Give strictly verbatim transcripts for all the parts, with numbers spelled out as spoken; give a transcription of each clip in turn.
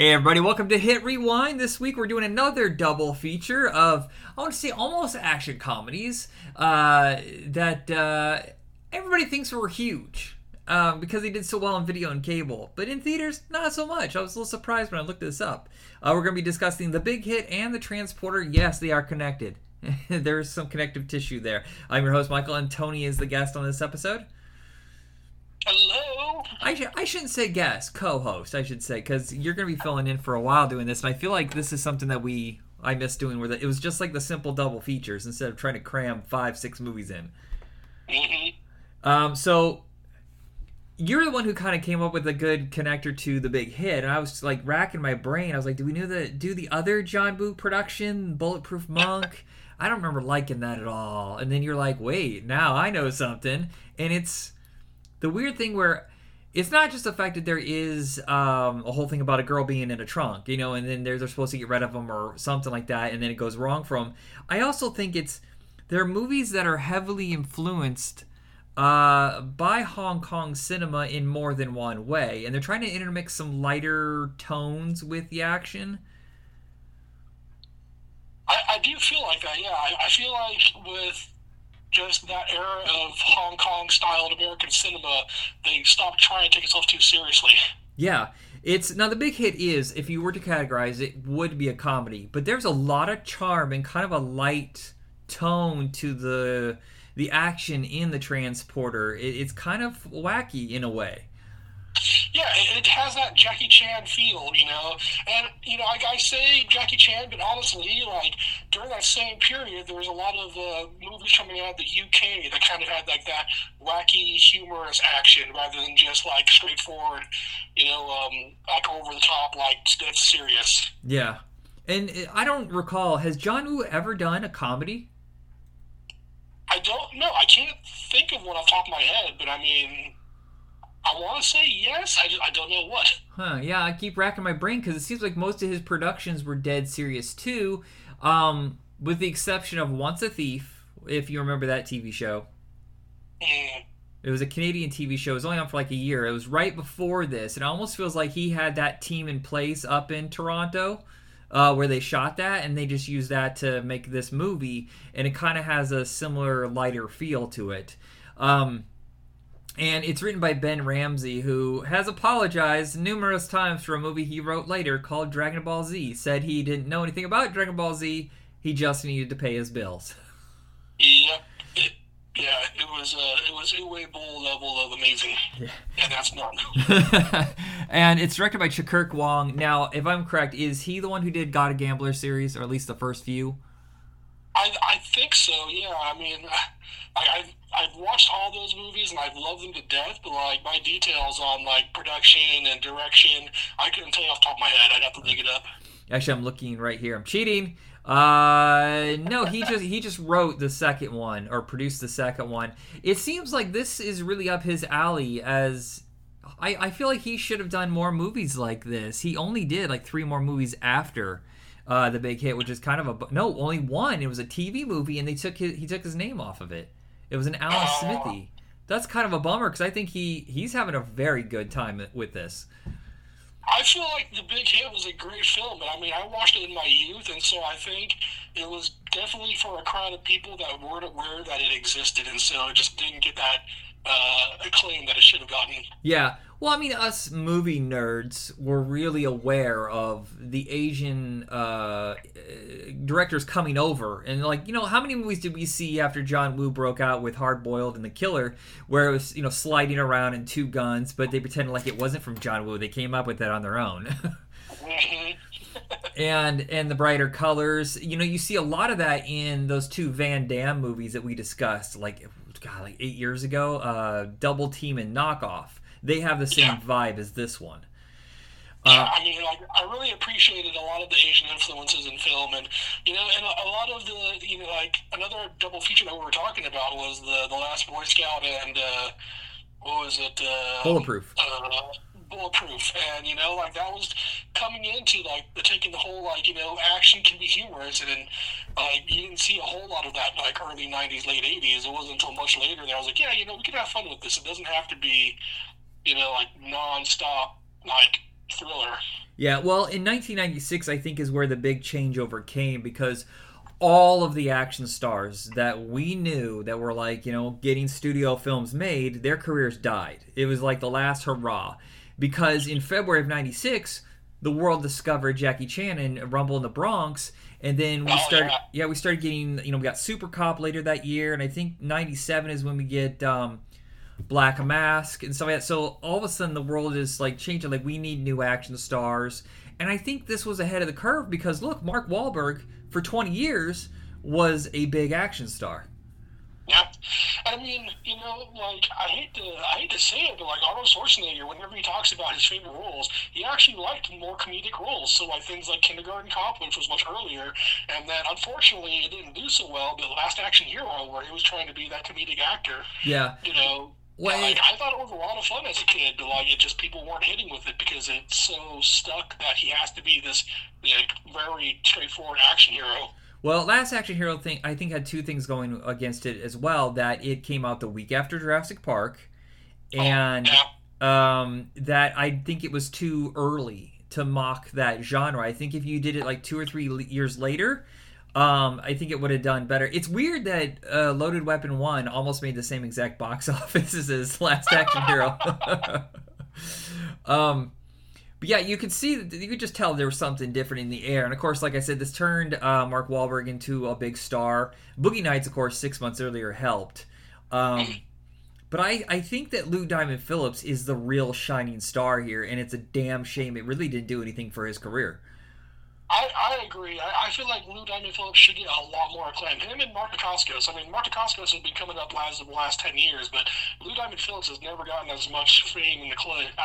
Hey everybody, welcome to Hit Rewind. This week we're doing another double feature of, I want to say, almost action comedies uh, that uh, everybody thinks were huge um, because they did so well on video and cable. But in theaters, not so much. I was a little surprised when I looked this up. Uh, we're going to be discussing The Big Hit and The Transporter. Yes, they are connected. There's some connective tissue there. I'm your host, Michael, and Tony is the guest on this episode. Hello. I, sh- I shouldn't say guest, co-host, I should say, because you're going to be filling in for a while doing this, and I feel like this is something that we I miss doing, where the, it was just like the simple double features instead of trying to cram five, six movies in. Mm-hmm. Um, so you're the one who kind of came up with a good connector to The Big Hit, and I was like racking my brain. I was like, do we know the do the other John Woo production, Bulletproof Monk? I don't remember liking that at all. And then you're like, wait, now I know something, and it's the weird thing where it's not just the fact that there is um, a whole thing about a girl being in a trunk, you know, and then they're, they're supposed to get rid of them or something like that, and then it goes wrong for them. I also think it's there are movies that are heavily influenced uh, by Hong Kong cinema in more than one way, and they're trying to intermix some lighter tones with the action. I, I do feel like that, yeah. I, I feel like with just that era of Hong Kong-styled American cinema, they stopped trying to take itself too seriously. Yeah. it's Now, The Big Hit is, if you were to categorize it, would be a comedy. But there's a lot of charm and kind of a light tone to the the action in The Transporter. It, it's kind of wacky in a way. Yeah, it, it has that Jackie Chan feel, you know. And, you know, like I say Jackie Chan, but honestly, like, during that same period, there was a lot of uh, movies coming out of the U K that kind of had, like, that wacky, humorous action rather than just, like, straightforward, you know, um, like, over-the-top, like, that's serious. Yeah. And I don't recall, has John Woo ever done a comedy? I don't know. I can't think of one off the top of my head, but, I mean, I want to say yes. I, just, I don't know what. Huh? Yeah, I keep racking my brain because it seems like most of his productions were dead serious too, um, with the exception of Once a Thief, if you remember that T V show. Mm. It was a Canadian T V show. It was only on for like a year. It was right before this, and it almost feels like he had that team in place up in Toronto, uh, where they shot that, and they just used that to make this movie, and it kind of has a similar lighter feel to it. Um, And it's written by Ben Ramsey, who has apologized numerous times for a movie he wrote later called Dragon Ball Z. Said he didn't know anything about Dragon Ball Z, he just needed to pay his bills. Yep. It, yeah, it was, uh, it was a way bowl level of amazing. Yeah. And that's not. And it's directed by Che-Kirk Wong. Now, if I'm correct, is he the one who did God of Gamblers series, or at least the first few? I, I think so, yeah. I mean, I, I've, I've watched all those movies, and I've loved them to death, but, like, my details on, like, production and direction, I couldn't tell you off the top of my head. I'd have to dig it up. Actually, I'm looking right here. I'm cheating. Uh, no, he just he just wrote the second one, or produced the second one. It seems like this is really up his alley, as I, I feel like he should have done more movies like this. He only did, like, three more movies after Uh, the Big Hit, which is kind of a no, only one. It was a T V movie, and they took his, he took his name off of it. It was an Alan Smithy. That's kind of a bummer because I think he he's having a very good time with this. I feel like The Big Hit was a great film, but I mean, I watched it in my youth, and so I think it was definitely for a crowd of people that weren't aware that it existed, and so it just didn't get that uh, acclaim that it should have gotten. Yeah. Well, I mean, us movie nerds were really aware of the Asian uh, directors coming over. And, like, you know, how many movies did we see after John Woo broke out with Hard Boiled and The Killer, where it was, you know, sliding around in two guns, but they pretended like it wasn't from John Woo. They came up with that on their own. and and the brighter colors. You know, you see a lot of that in those two Van Damme movies that we discussed, like, God, like eight years ago, uh, Double Team and Knockoff. They have the same yeah. vibe as this one. Yeah, uh, I mean, like, I really appreciated a lot of the Asian influences in film, and, you know, and a lot of the, you know, like, another double feature that we were talking about was the, the Last Boy Scout and, uh, what was it? Uh, Bulletproof. Uh, Bulletproof. And, you know, like, that was coming into, like, the, taking the whole, like, you know, action can be humorous, and then, like, you didn't see a whole lot of that, like, early nineties, late eighties. It wasn't until much later that I was like, yeah, you know, we can have fun with this. It doesn't have to be, you know, like, non-stop, like, thriller. Yeah, well, in nineteen ninety-six, I think, is where the big changeover came, because all of the action stars that we knew that were, like, you know, getting studio films made, their careers died. It was like the last hurrah. Because in February of ninety-six, the world discovered Jackie Chan in Rumble in the Bronx, and then we oh, started, yeah. yeah, we started getting, you know, we got Supercop later that year, and I think ninety-seven is when we get um, Black Mask and stuff like that. So all of a sudden, the world is, like, changing. Like, we need new action stars, and I think this was ahead of the curve because, look, Mark Wahlberg for twenty years was a big action star. Yep. I mean, you know, like, I hate to I hate to say it, but, like, Arnold Schwarzenegger, whenever he talks about his favorite roles, he actually liked more comedic roles. So, like, things like Kindergarten Cop, which was much earlier, and then, unfortunately, it didn't do so well, but Last Action Hero, where he was trying to be that comedic actor. Yeah. You know, well, like, I thought it was a lot of fun as a kid, but, like, it just, people weren't hitting with it because it's so stuck that he has to be this, like, very straightforward action hero. Well, Last Action Hero, thing I think, had two things going against it as well, that it came out the week after Jurassic Park, and um, that I think it was too early to mock that genre. I think if you did it like two or three years later, um, I think it would have done better. It's weird that uh, Loaded Weapon one almost made the same exact box office as Last Action Hero. um But yeah, you could see, you could just tell there was something different in the air. And of course, like I said, this turned uh, Mark Wahlberg into a big star. Boogie Nights, of course, six months earlier helped. Um, but I, I think that Lou Diamond Phillips is the real shining star here, and it's a damn shame it really didn't do anything for his career. I, I agree. I, I feel like Lou Diamond Phillips should get a lot more acclaim. Him and Mark Dacascos. I mean, Mark Dacascos has been coming up as of the last ten years, but Lou Diamond Phillips has never gotten as much fame and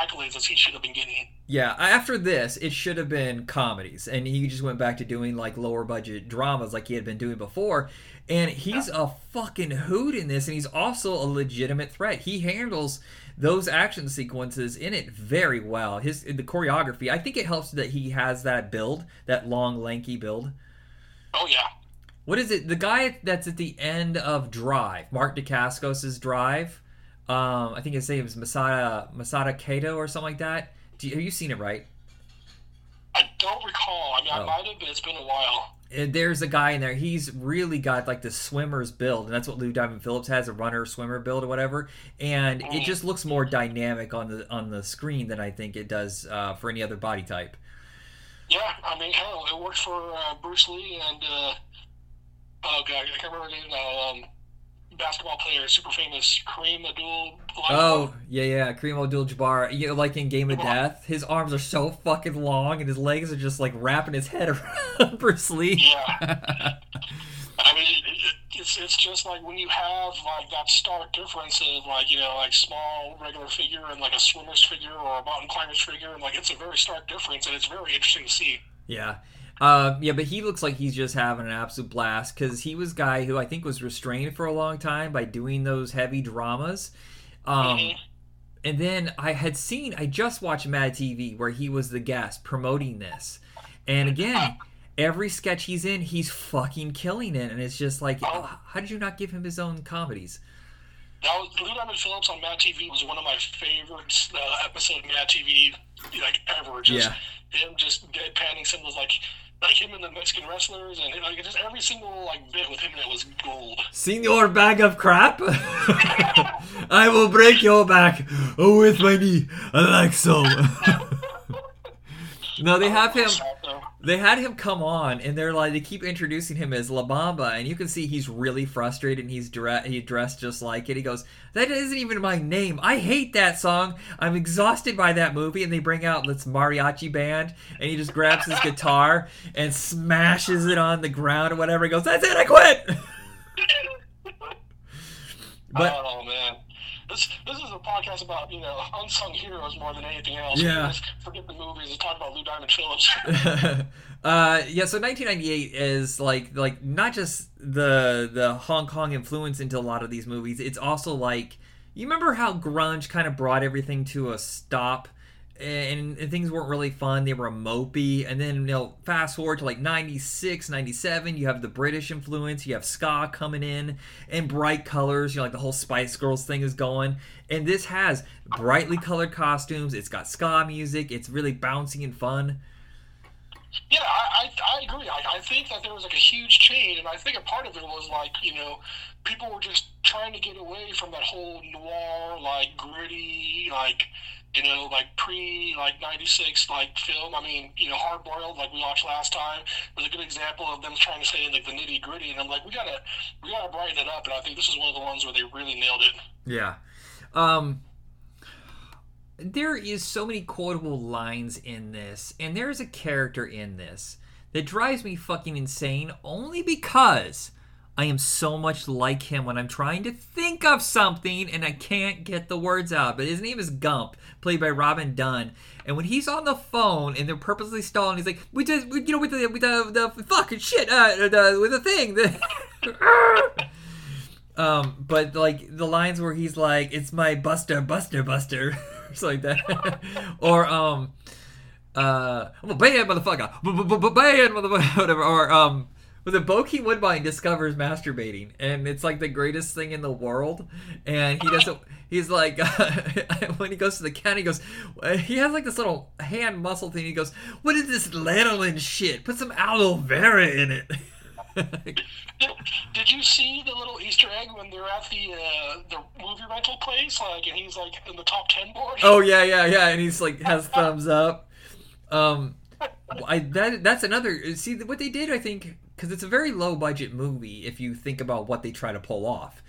accolades as he should have been getting. Yeah, after this, it should have been comedies, and he just went back to doing, like, lower budget dramas like he had been doing before, and he's yeah. a fucking hoot in this, and he's also a legitimate threat. He handles those action sequences in it very well. His the choreography, I think it helps that he has that build, that long, lanky build. Oh, yeah. What is it? The guy that's at the end of Drive, Mark Dacascos' Drive, um, I think his name is Masada, Masada Kato or something like that. Do you, have you seen it right? I don't recall. I mean, oh. I might have, but it's been a while. And there's a guy in there. He's really got, like, the swimmer's build, and that's what Lou Diamond Phillips has, a runner swimmer build or whatever. And mm. it just looks more dynamic on the on the screen than I think it does uh, for any other body type. Yeah, I mean, hell, it worked for uh, Bruce Lee and uh, oh god, I can't remember his name now. Um, basketball player, super famous, Kareem Abdul. Oh, yeah, yeah, Kareem Abdul-Jabbar. You know, like in Game of Death, his arms are so fucking long, and his legs are just, like, wrapping his head around Bruce Lee. Yeah. I mean, it, it's it's just like when you have, like, that stark difference of, like, you know, like, small regular figure and, like, a swimmer's figure or a mountain climber's figure, and, like, it's a very stark difference, and it's very interesting to see. Yeah. Uh, yeah, but he looks like he's just having an absolute blast, because he was a guy who I think was restrained for a long time by doing those heavy dramas. Um, mm-hmm. And then I had seen, I just watched Mad T V where he was the guest promoting this. And again, every sketch he's in, he's fucking killing it. And it's just like, oh, how did you not give him his own comedies? That was, Lou Diamond Phillips on Mad T V was one of my favorite uh, episodes of Mad T V, like, ever. Just yeah. him just deadpanning some of those, like, like him and the Mexican wrestlers, and like just every single, like, bit with him that was gold. Senor bag of crap, I will break your back with my knee, like so. No, they have him. They had him come on, and they're like, they keep introducing him as La Bamba, and you can see he's really frustrated, and he's dre- he dressed just like it. He goes, "That isn't even my name. I hate that song. I'm exhausted by that movie." And they bring out this mariachi band, and he just grabs his guitar and smashes it on the ground or whatever. He goes, "That's it. I quit." But oh man. This this is a podcast about, you know, unsung heroes more than anything else. Yeah. Forget the movies and talk about Lou Diamond Phillips. uh, yeah, so nineteen ninety-eight is, like, like not just the the Hong Kong influence into a lot of these movies. It's also, like, you remember how grunge kind of brought everything to a stop and, and things weren't really fun. They were mopey. And then, you know, fast forward to like ninety-six, ninety-seven, you have the British influence, you have ska coming in, and bright colors, you know, like the whole Spice Girls thing is going. And this has brightly colored costumes, it's got ska music, it's really bouncy and fun. Yeah, I, I, I agree. I, I think that there was like a huge change, and I think a part of it was like, you know, people were just trying to get away from that whole noir, like gritty, like, you know, like pre, like ninety-six, like film. I mean, you know, Hard Boiled, like we watched last time, was a good example of them trying to stay in like the nitty gritty, and I'm like, we gotta, we gotta brighten it up, and I think this is one of the ones where they really nailed it. Yeah. Um... There is so many quotable lines in this, and there's a character in this that drives me fucking insane only because I am so much like him when I'm trying to think of something and I can't get the words out. But his name is Gump, played by Robin Dunn. And when he's on the phone and they're purposely stalling, he's like, we just, we, you know, with the, with the, the fucking shit, uh, the, with the thing. The, um, but, like, the lines where he's like, it's my buster, buster, buster. Like that, or um, uh, I'm a bad motherfucker, bad motherfucker, whatever. Or um, the Bokeem Woodbine discovers masturbating, and it's like the greatest thing in the world. And he doesn't. He's like, uh, when he goes to the county, he goes. He has like this little hand muscle thing. He goes, "What is this lanolin shit? Put some aloe vera in it." did, did you see the little Easter egg when they're at the uh, the movie rental place? Like, and he's like in the top ten board. Oh yeah, yeah, yeah, and he's like has thumbs up. Um, I that that's another. See what they did, I think, because it's a very low budget movie. If you think about what they try to pull off,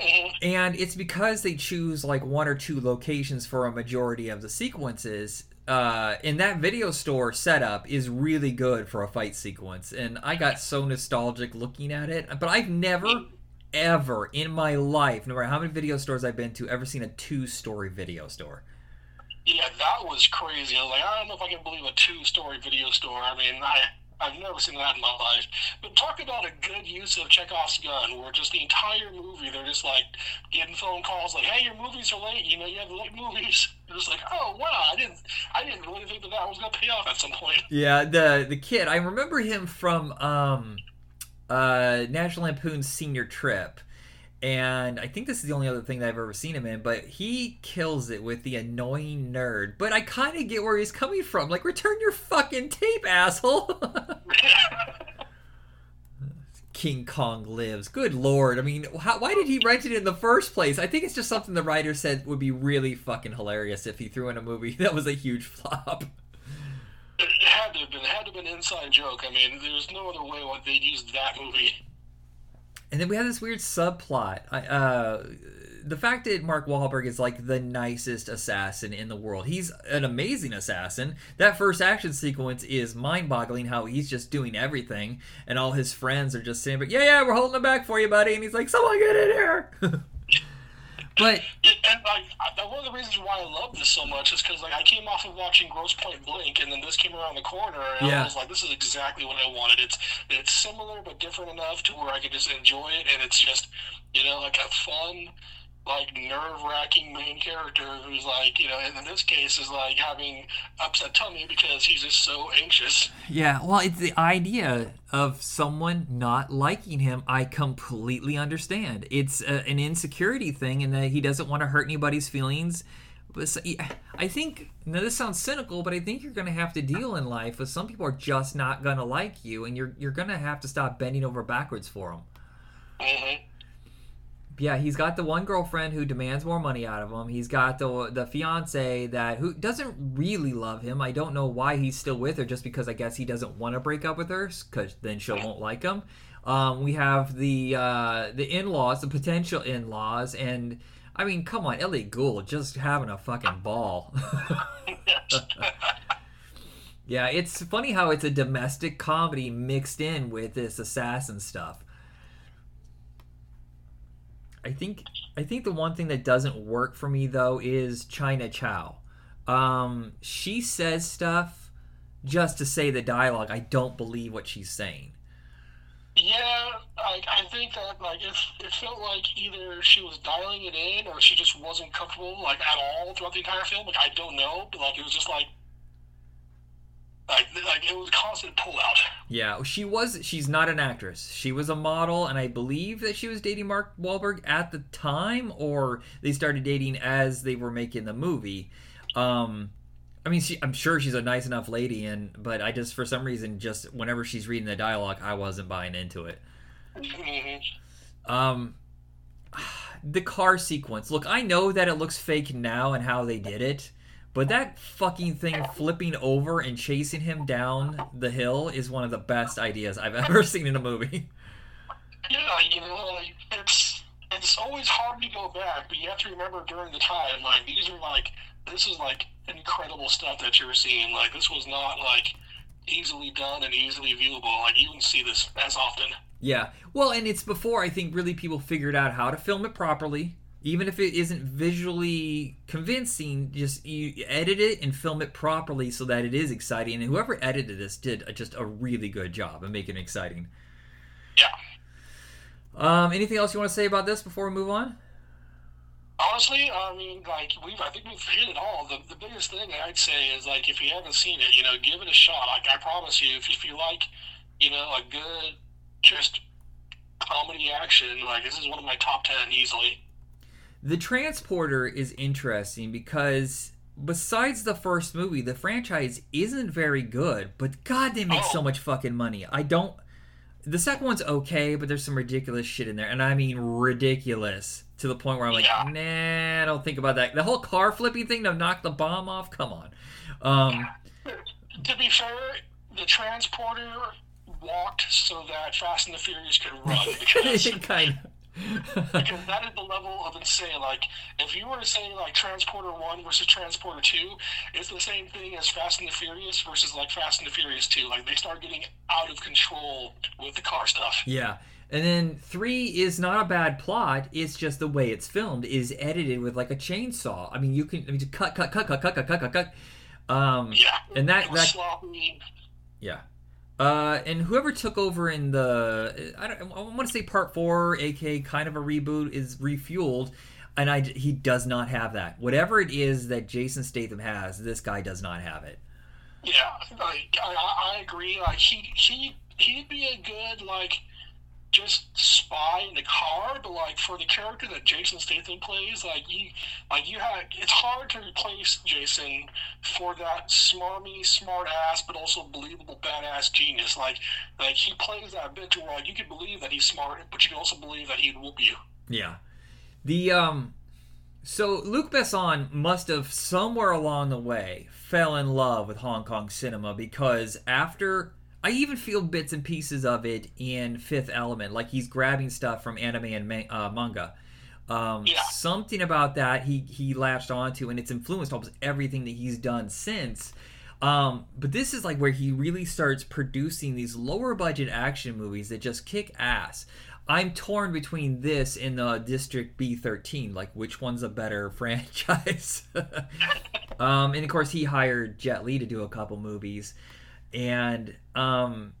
mm-hmm. and it's because they choose like one or two locations for a majority of the sequences. Uh, and that video store setup is really good for a fight sequence, and I got so nostalgic looking at it. But I've never, ever in my life, no matter how many video stores I've been to, ever seen a two-story video store. Yeah, that was crazy. I was like, I don't know if I can believe a two-story video store. I mean, I... I've never seen that in my life. But talk about a good use of Chekhov's gun, where just the entire movie, they're just like getting phone calls like, hey, your movies are late, you know, you have late movies. They're just like, oh, wow, I didn't I didn't really think that that was going to pay off at some point. Yeah, the the kid, I remember him from um, uh, National Lampoon's Senior Trip. And I think this is the only other thing that I've ever seen him in, but he kills it with the annoying nerd. But I kind of get where he's coming from. Like, return your fucking tape, asshole. King Kong lives. Good lord. I mean, how, why did he rent it in the first place? I think it's just something the writer said would be really fucking hilarious if he threw in a movie that was a huge flop. It had to have been, it had to have been an inside joke. I mean, there's no other way they used that movie. And then we have this weird subplot. I, uh, the fact that Mark Wahlberg is like the nicest assassin in the world. He's an amazing assassin. That first action sequence is mind-boggling, how he's just doing everything. And all his friends are just saying, yeah, yeah, we're holding him back for you, buddy. And he's like, someone get in here. But and like one of the reasons why I love this so much is because like I came off of watching Grosse Pointe Blank, and then this came around the corner, and yeah. I was like, "This is exactly what I wanted." It's it's similar but different enough to where I could just enjoy it, and it's just, you know, like a fun, like nerve-wracking main character who's like, you know, and in this case is like having upset tummy because he's just so anxious. Yeah, well, it's the idea of someone not liking him, I completely understand. It's a, an insecurity thing, and in that he doesn't want to hurt anybody's feelings. I think, now this sounds cynical, but I think you're going to have to deal in life with some people are just not going to like you, and you're you're going to have to stop bending over backwards for them. Mm-hmm. Yeah, he's got the one girlfriend who demands more money out of him. He's got the the fiance that who doesn't really love him. I don't know why he's still with her, just because I guess he doesn't want to break up with her, because then she won't like him. Um, we have the uh, the in-laws, the potential in-laws, and I mean, come on, Ellie Gould just having a fucking ball. Yeah, it's funny how it's a domestic comedy mixed in with this assassin stuff. I think I think the one thing that doesn't work for me, though, is China Chow. Um, she says stuff just to say the dialogue. I don't believe what she's saying. Yeah, I, I think that, like, it, it felt like either she was dialing it in or she just wasn't comfortable, like, at all throughout the entire film. Like, I don't know, but, like, it was just, like, like, like it was constant pullout. Yeah, she was, she's not an actress. She was a model, and I believe that she was dating Mark Wahlberg at the time, or they started dating as they were making the movie. Um... I mean, she, I'm sure she's a nice enough lady, and but I just, for some reason, just whenever she's reading the dialogue, I wasn't buying into it. Um, the car sequence. Look, I know that it looks fake now and how they did it, but that fucking thing flipping over and chasing him down the hill is one of the best ideas I've ever seen in a movie. Yeah, you know, like, it's, it's always hard to go back, but you have to remember during the time, like, these are like... This is, like, incredible stuff that you're seeing. Like, this was not, like, easily done and easily viewable. Like, you don't see this as often. Yeah. Well, and it's before, I think, really people figured out how to film it properly. Even if it isn't visually convincing, just you edit it and film it properly so that it is exciting. And whoever edited this did just a really good job of making it exciting. Yeah. Um, anything else you want to say about this before we move on? Honestly, I mean, like, we've, I think we've hit it all. The, the biggest thing I'd say is, like, if you haven't seen it, you know, give it a shot. Like, I promise you, if, if you like, you know, a good, just comedy action, like, this is one of my top ten easily. The Transporter is interesting because, besides the first movie, the franchise isn't very good, but God, they make oh. so much fucking money. I don't... The second one's okay, but there's some ridiculous shit in there. And I mean ridiculous to the point where I'm like, yeah. nah, I don't think about that. The whole car flipping thing to knock the bomb off? Come on. Um, to be fair, the Transporter walked so that Fast and the Furious could run. Because, kind of. Because that is the level of insane. Like, if you were to say, like, Transporter one versus Transporter two, it's the same thing as Fast and the Furious versus, like, Fast and the Furious two. Like, they start getting out of control with the car stuff. Yeah. And then three is not a bad plot. It's just the way it's filmed is edited with, like, a chainsaw. I mean, you can I mean, cut, cut, cut, cut, cut, cut, cut, cut, cut. Um, yeah. And that, that sloppy. Yeah. Uh, and whoever took over in the, I don't, I want to say part four, aka kind of a reboot, is refueled, and I he does not have that. Whatever it is that Jason Statham has, this guy does not have it. Yeah, like, I, I agree. Like, he he he'd be a good, like, just spy in the car, but, like, for the character that Jason Statham plays, like, you like you have it's hard to replace Jason for that smarmy, smart ass, but also believable badass genius. Like, like he plays that bit to where, like, you can believe that he's smart, but you can also believe that he'd whoop you. Yeah. The um so Luc Besson must have somewhere along the way fell in love with Hong Kong cinema, because after I even feel bits and pieces of it in Fifth Element, like he's grabbing stuff from anime and man, uh, manga. Um, yeah. Something about that he he latched onto, and it's influenced almost everything that he's done since. Um, but this is like where he really starts producing these lower budget action movies that just kick ass. I'm torn between this and the District B thirteen, like which one's a better franchise. um, and of course, he hired Jet Li to do a couple movies. And um,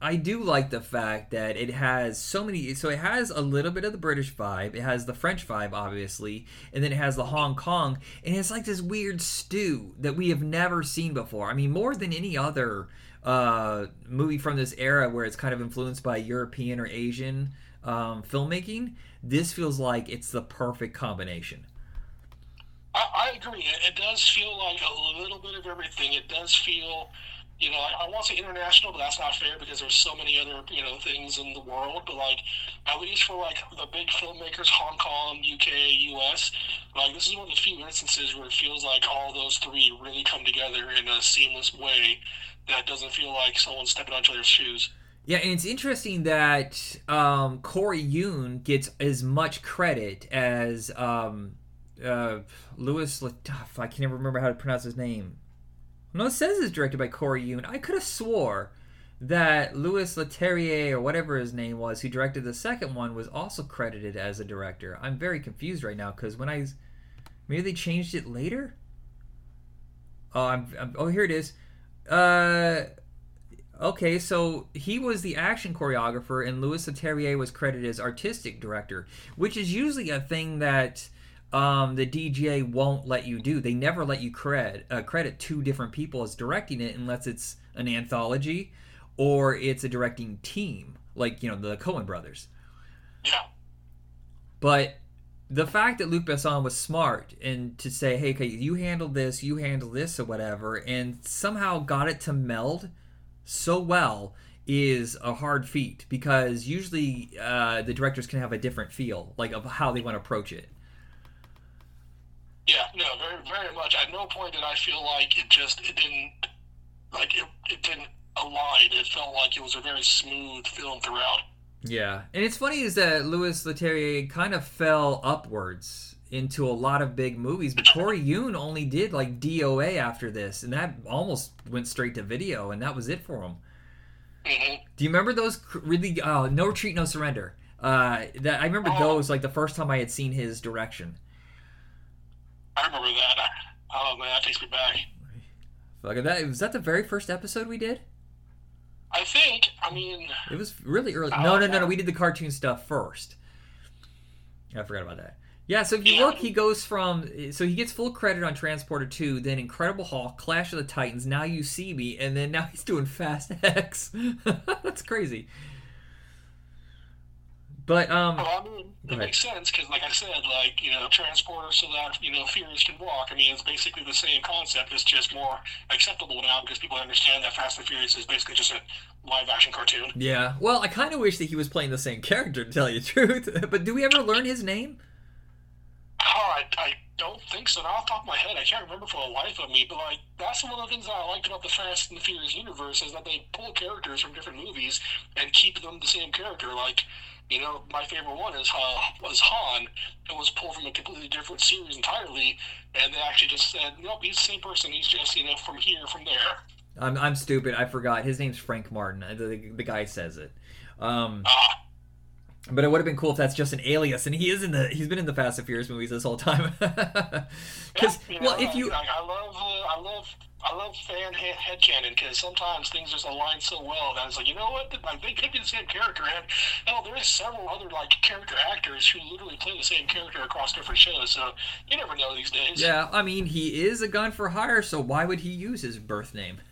I do like the fact that it has so many... So it has a little bit of the British vibe. It has the French vibe, obviously. And then it has the Hong Kong. And it's like this weird stew that we have never seen before. I mean, more than any other uh, movie from this era where it's kind of influenced by European or Asian um, filmmaking, this feels like it's the perfect combination. I, I agree. It, it does feel like a little bit of everything. It does feel... You know, I, I want to say international, but that's not fair because there's so many other, you know, things in the world. But, like, at least for, like, the big filmmakers, Hong Kong, U K, U S, like, this is one of the few instances where it feels like all those three really come together in a seamless way that doesn't feel like someone's stepping on each other's shoes. Yeah, and it's interesting that um, Corey Yuen gets as much credit as um, uh, Louis Leterrier. I can never remember how to pronounce his name. No, it says it's directed by Corey Yuen. I could have swore that Louis Leterrier, or whatever his name was, who directed the second one, was also credited as a director. I'm very confused right now, because when I... Maybe they changed it later? Oh, I'm, I'm, oh here it is. Uh, Okay, so he was the action choreographer, and Louis Leterrier was credited as artistic director, which is usually a thing that um, the D G A won't let you do. They never let you cred, uh, credit two different people as directing it unless it's an anthology or it's a directing team, like, you know, the Coen brothers. Yeah. But the fact that Luc Besson was smart and to say, hey, okay, you handle this, you handle this or whatever, and somehow got it to meld so well is a hard feat, because usually uh, the directors can have a different feel, like, of how they want to approach it. Yeah, no, very, very much. At no point did I feel like it just, it didn't, like, it, it didn't align. It felt like it was a very smooth film throughout. Yeah, and it's funny is that Louis Leterrier kind of fell upwards into a lot of big movies, but Corey Yuen only did like D O A after this, and that almost went straight to video, and that was it for him. Mm-hmm. Do you remember those really? Uh, No Retreat, No Surrender. Uh, that I remember oh, those like the first time I had seen his direction. I remember that. Oh man, that takes me back. Fuck that! Was that the very first episode we did? I think, I mean... It was really early. No, no, no, no. We did the cartoon stuff first. I forgot about that. Yeah, so if you look, he goes from... So he gets full credit on Transporter two, then Incredible Hulk, Clash of the Titans, Now You See Me, and then now he's doing Fast X. That's crazy. But, um... Well, I mean, it makes sense, because like I said, like, you know, Transporter so that, you know, Furious can walk. I mean, it's basically the same concept. It's just more acceptable now because people understand that Fast and Furious is basically just a live-action cartoon. Yeah. Well, I kind of wish that he was playing the same character, to tell you the truth. But do we ever learn his name? Oh, I, I don't think so. Now, off the top of my head, I can't remember for the life of me, but, like, that's one of the things that I liked about the Fast and the Furious universe is that they pull characters from different movies and keep them the same character, like... You know, my favorite one is uh, was Han. It was pulled from a completely different series entirely, and they actually just said, nope, he's the same person. He's just, you know, from here, from there. I'm I'm stupid. I forgot. His name's Frank Martin. The, the guy says it. Um, ah. But it would have been cool if that's just an alias, and he is in the he's been in the Fast and Furious movies this whole time. Because yeah, well, know, if you, like, I love uh, I love I love fan head, headcanon because sometimes things just align so well that it's like, you know what, like they could be the same character, and oh, there is several other like character actors who literally play the same character across different shows, so you never know these days. Yeah, I mean he is a gun for hire, so why would he use his birth name?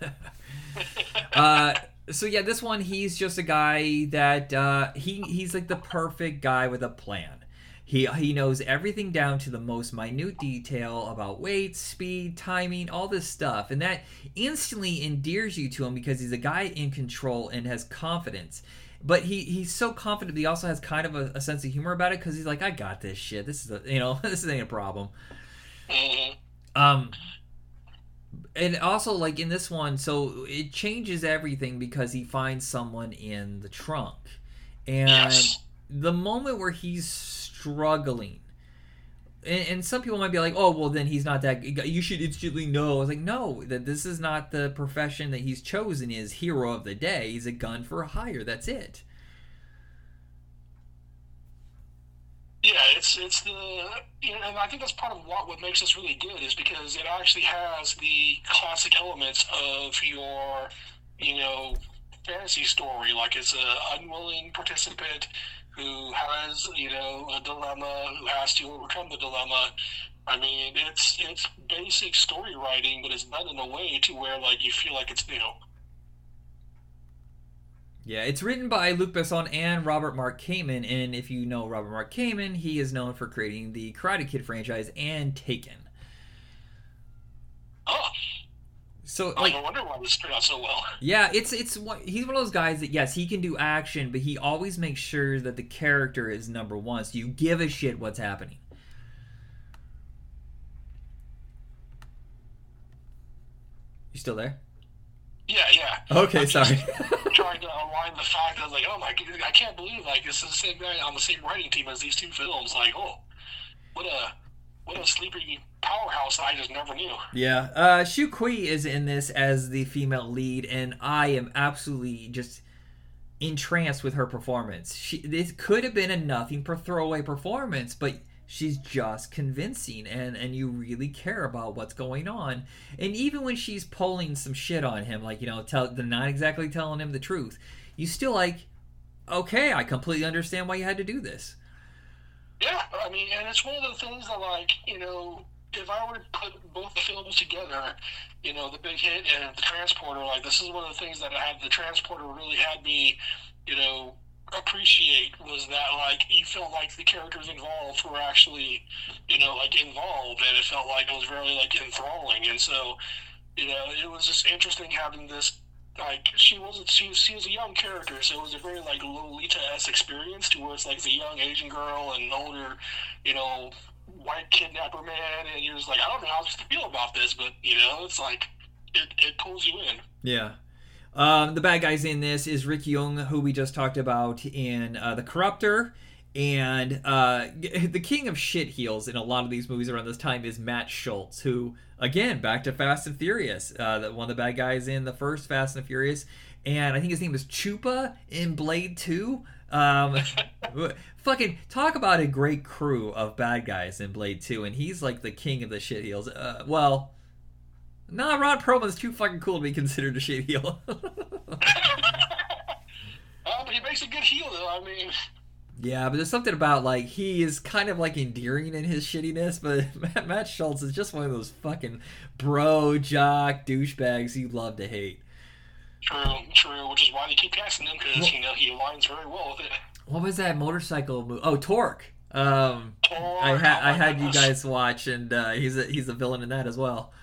uh. So yeah, this one, he's just a guy that uh, he he's like the perfect guy with a plan. He he knows everything down to the most minute detail about weight, speed, timing, all this stuff. And that instantly endears you to him because he's a guy in control and has confidence. But he, he's so confident, but he also has kind of a, a sense of humor about it because he's like, I got this shit. This is a, you know, this ain't a problem. Um... And also, like, in this one, so it changes everything because he finds someone in the trunk. And yes. The moment where he's struggling, and, and some people might be like, oh, well, then he's not that, you should instantly know. I was like, no, that this is not the profession that he's chosen is hero of the day. He's a gun for hire. That's it. Yeah, it's it's the, you know, and I think that's part of what what makes this really good is because it actually has the classic elements of your, you know, fantasy story. Like it's an unwilling participant who has, you know, a dilemma, who has to overcome the dilemma. I mean, it's it's basic story writing, but it's done in a way to where like you feel like it's new. Yeah, it's written by Luc Besson and Robert Mark Kamen, and if you know Robert Mark Kamen, he is known for creating the Karate Kid franchise and Taken. Oh, so like, I wonder why this turned out so well. Yeah, it's it's he's one of those guys that yes, he can do action, but he always makes sure that the character is number one, so you give a shit what's happening. You still there? Yeah, yeah. Okay, I'm sorry. Trying to align the fact that I was like, oh my god, I can't believe like this is the same guy on the same writing team as these two films. Like, oh, what a what a sleepy powerhouse that I just never knew. Yeah, uh, Shu Kui is in this as the female lead, and I am absolutely just entranced with her performance. She this could have been a nothing per throwaway performance, but She's just convincing, and, and you really care about what's going on. And even when she's pulling some shit on him, like, you know, tell, not exactly telling him the truth, you still like, okay, I completely understand why you had to do this. Yeah, I mean, and it's one of the things that, like, you know, if I were to put both films together, you know, The Big Hit and The Transporter, like, this is one of the things that I had, The Transporter really had me, you know, appreciate, was that, like, you felt like the characters involved were actually, you know, like, involved, and it felt like it was really, like, enthralling. And so, you know, it was just interesting having this, like, she wasn't, she, she was a young character, so it was a very, like, Lolita-esque experience, to where it's, like, the young Asian girl and older, you know, white kidnapper man, and you're just like, I don't know how to feel about this, but, you know, it's like, it, it pulls you in. Yeah. Um, the bad guys in this is Rick Young, who we just talked about in uh, The Corruptor, and uh, the king of shit heels in a lot of these movies around this time is Matt Schultz, who, again, back to Fast and Furious, uh, one of the bad guys in the first Fast and Furious, and I think his name was Chupa in Blade two. Um, fucking talk about a great crew of bad guys in Blade two, and he's like the king of the shit heels. Uh, well... Nah, Ron Perlman's too fucking cool to be considered a shit heel. uh, but he makes a good heel, though, I mean. Yeah, but there's something about, like, he is kind of, like, endearing in his shittiness, but Matt Schultz is just one of those fucking bro, jock, douchebags you love to hate. True, true, which is why they keep casting him, because, you know, he aligns very well with it. What was that motorcycle movie? Oh, Torque. Um, Torque. I, ha- I had you guys watch, and uh, he's a, he's a villain in that as well.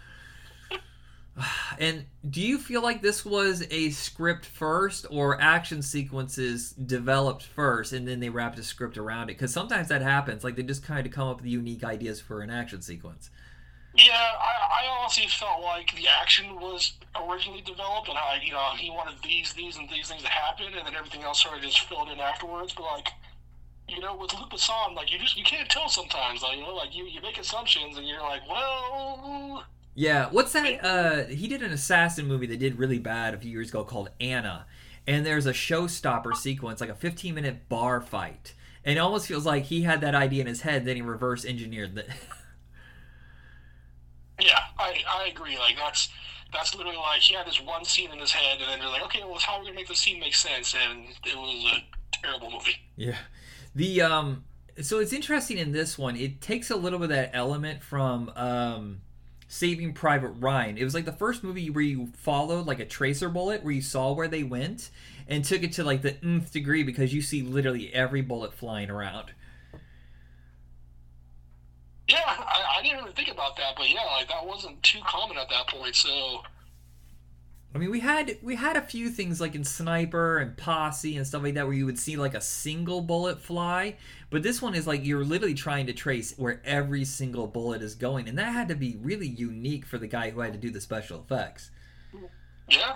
And do you feel like this was a script first, or action sequences developed first and then they wrapped a script around it? Because sometimes that happens. Like, they just kind of come up with unique ideas for an action sequence. Yeah, I, I honestly felt like the action was originally developed, and I, you know, he wanted these, these, and these things to happen, and then everything else sort of just filled in afterwards. But, like, you know, with Luc Besson, like, you just you can't tell sometimes. Like, you know, like you, you make assumptions, and you're like, well. Yeah, what's that? Uh, he did an assassin movie that did really bad a few years ago called Anna. And there's a showstopper sequence, like a fifteen-minute bar fight. And it almost feels like he had that idea in his head, then he reverse engineered it. Yeah, I, I agree. Like, that's that's literally like he had this one scene in his head, and then they're like, okay, well, how are we going to make this scene make sense? And it was a terrible movie. Yeah. The um, so it's interesting in this one. It takes a little bit of that element from... Um, Saving Private Ryan. It was like the first movie where you followed like a tracer bullet, where you saw where they went and took it to like the nth degree, because you see literally every bullet flying around. Yeah, I, I didn't even think about that, but yeah, like that wasn't too common at that point. So, I mean, we had we had a few things like in Sniper and Posse and stuff like that where you would see like a single bullet fly, but this one is like you're literally trying to trace where every single bullet is going, and that had to be really unique for the guy who had to do the special effects. Yeah.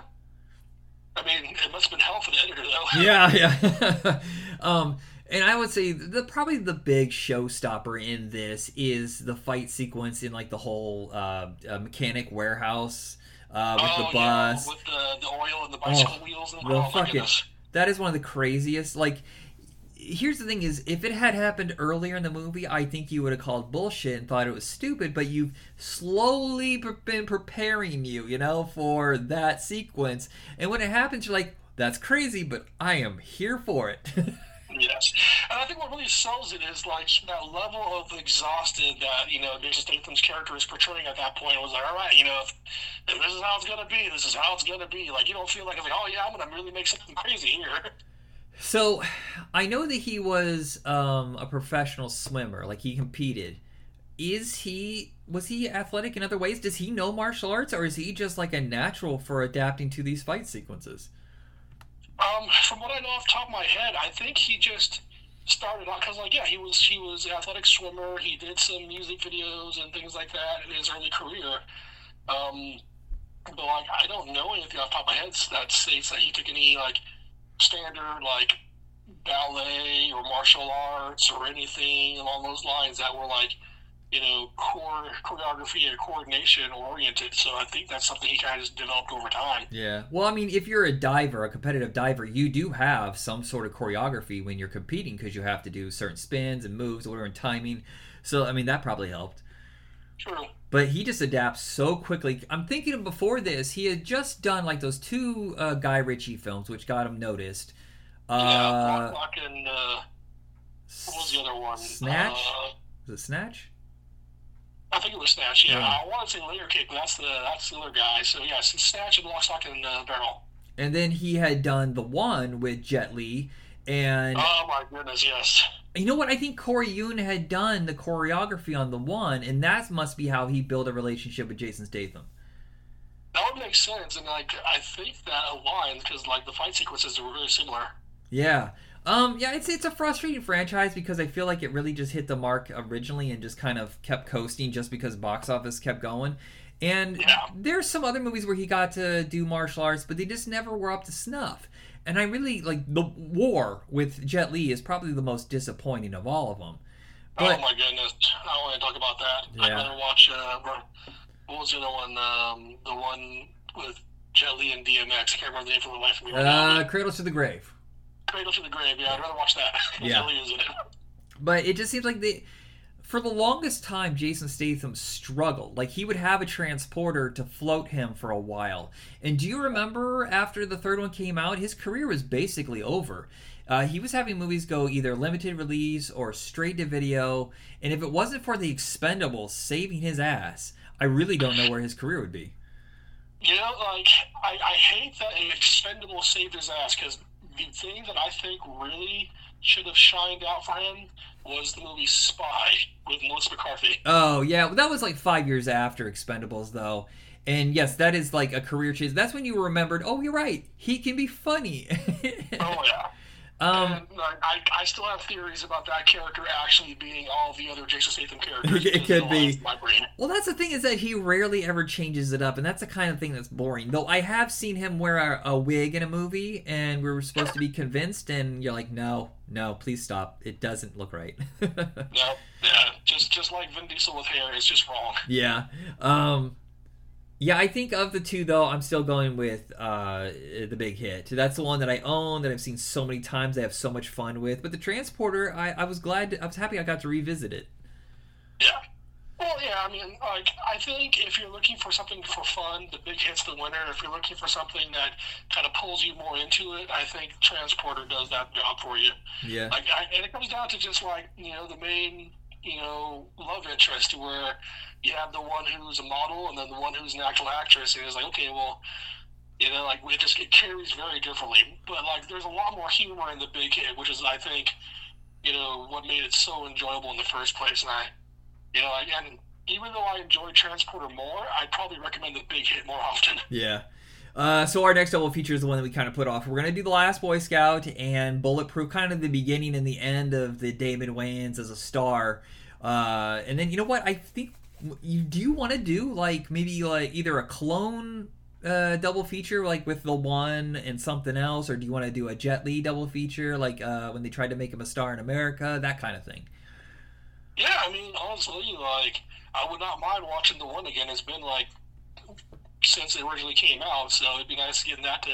I mean, it must have been hell for the editor, though. Yeah, yeah. um, and I would say the probably the big showstopper in this is the fight sequence in like the whole uh, uh, mechanic warehouse. Uh, with oh, the bus. Yeah, with the, the oil and the bicycle oh, wheels. And the, well, oh, fuck it. That is one of the craziest. Like, here's the thing is, if it had happened earlier in the movie, I think you would have called bullshit and thought it was stupid, but you've slowly been preparing you, you know, for that sequence. And when it happens, you're like, that's crazy, but I am here for it. Yes. And I think what really sells it is, like, that level of exhausted that, you know, Jason Statham's character is portraying at that point. It was like, all right, you know, if, if this is how it's going to be, this is how it's going to be. Like, you don't feel like, it's like, oh, yeah, I'm going to really make something crazy here. So, I know that he was um, a professional swimmer. Like, he competed. Is he, was he athletic in other ways? Does he know martial arts, or is he just, like, a natural for adapting to these fight sequences? Um, from what I know off the top of my head, I think he just started out, because, like, yeah, he was he was an athletic swimmer, he did some music videos and things like that in his early career, um, but, like, I don't know anything off the top of my head that states that he took any, like, standard, like, ballet or martial arts or anything along those lines that were, like, you know, core choreography and coordination oriented. So I think that's something he kind of just developed over time. Yeah. Well, I mean, if you're a diver, a competitive diver, you do have some sort of choreography when you're competing, because you have to do certain spins and moves, order and timing. So, I mean, that probably helped. True. But he just adapts so quickly. I'm thinking before this, he had just done, like, those two uh, Guy Ritchie films, which got him noticed. Uh, yeah, Block and, uh, what was the other one? Snatch? Uh, was it Snatch? I think it was Snatch, yeah. yeah. I want to say Later Cake, but that's the, that's the other guy. So, yeah, so Snatch and Block, Stock, and uh, Barrel. And then he had done the one with Jet Li, and... Oh, my goodness, yes. You know what? I think Corey Yuen had done the choreography on the one, and that must be how he built a relationship with Jason Statham. That would make sense, and like I think that aligns, because like the fight sequences were really similar. Yeah. Um, yeah, it's it's a frustrating franchise because I feel like it really just hit the mark originally and just kind of kept coasting just because box office kept going. And yeah. There's some other movies where he got to do martial arts, but they just never were up to snuff. And I really, like, the war with Jet Li is probably the most disappointing of all of them. But, oh, my goodness. I don't want to talk about that. Yeah. I'd rather watch, uh, what was the other one? Um, the one with Jet Li and D M X. I can't remember the name for the life of me. Right uh, now. Cradle to the Grave. Cradle to the Grave, yeah. I'd rather watch that. Yeah. Jet Li is in it. But it just seems like they... For the longest time, Jason Statham struggled. Like, he would have a transporter to float him for a while. And do you remember after the third one came out, his career was basically over. Uh, he was having movies go either limited release or straight to video. And if it wasn't for The Expendables saving his ass, I really don't know where his career would be. You know, like, I, I hate that an Expendables saved his ass, because the thing that I think really... should have shined out for him was the movie Spy with Melissa McCarthy. Oh, yeah. Well, that was like five years after Expendables, though. And yes, that is like a career change. That's when you remembered, oh, you're right. He can be funny. Oh, yeah. Um, and, like, I, I still have theories about that character actually being all the other Jason Statham characters. It could be. My brain. Well, that's the thing is that he rarely ever changes it up, and that's the kind of thing that's boring. Though I have seen him wear a, a wig in a movie, and we were supposed to be convinced, and you're like, no, no, please stop. It doesn't look right. no, yeah, just just like Vin Diesel with hair, it's just wrong. Yeah. Um... Yeah, I think of the two, though, I'm still going with uh, The Big Hit. That's the one that I own, that I've seen so many times, I have so much fun with. But The Transporter, I, I was glad, to, I was happy I got to revisit it. Yeah. Well, yeah, I mean, like, I think if you're looking for something for fun, The Big Hit's the winner. If you're looking for something that kind of pulls you more into it, I think Transporter does that job for you. Yeah. Like, I, and it comes down to just, like, you know, the main... you know, love interest, where you have the one who's a model and then the one who's an actual actress, and it's like, okay, well, you know, like, it just, it carries very differently. But, like, there's a lot more humor in The Big Hit, which is, I think, you know, what made it so enjoyable in the first place. And I, you know, like, and even though I enjoy Transporter more, I'd probably recommend The Big Hit more often. Yeah. Uh, so our next double feature is the one that we kind of put off. We're going to do The Last Boy Scout and Bulletproof, kind of the beginning and the end of the David Wayans as a star. Uh, and then, you know what? I think, you do you want to do, like, maybe like either a clone uh, double feature, like with the one and something else, or do you want to do a Jet Li double feature, like uh, when they tried to make him a star in America, that kind of thing? Yeah, I mean, honestly, like, I would not mind watching the one again. It's been, like... since it originally came out, so it'd be nice getting that to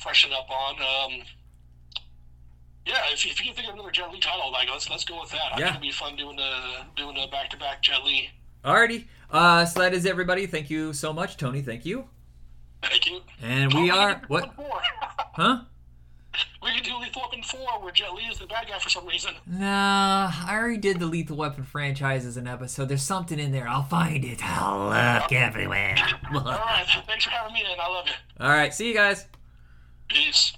freshen up on. Um, yeah, if, if you can think of another Jet Li title, like, let's let's go with that. I yeah. think it'd be fun doing a doing a back to back Jet Li. Alrighty, uh, so that is everybody. Thank you so much, Tony. Thank you. Thank you. And we Tony, are what? Huh? We could do Lethal Weapon four, where Jet Li is the bad guy for some reason. Nah, I already did the Lethal Weapon franchise as an episode. There's something in there. I'll find it. I'll look everywhere. All right. Thanks for having me in. I love you. All right. See you guys. Peace.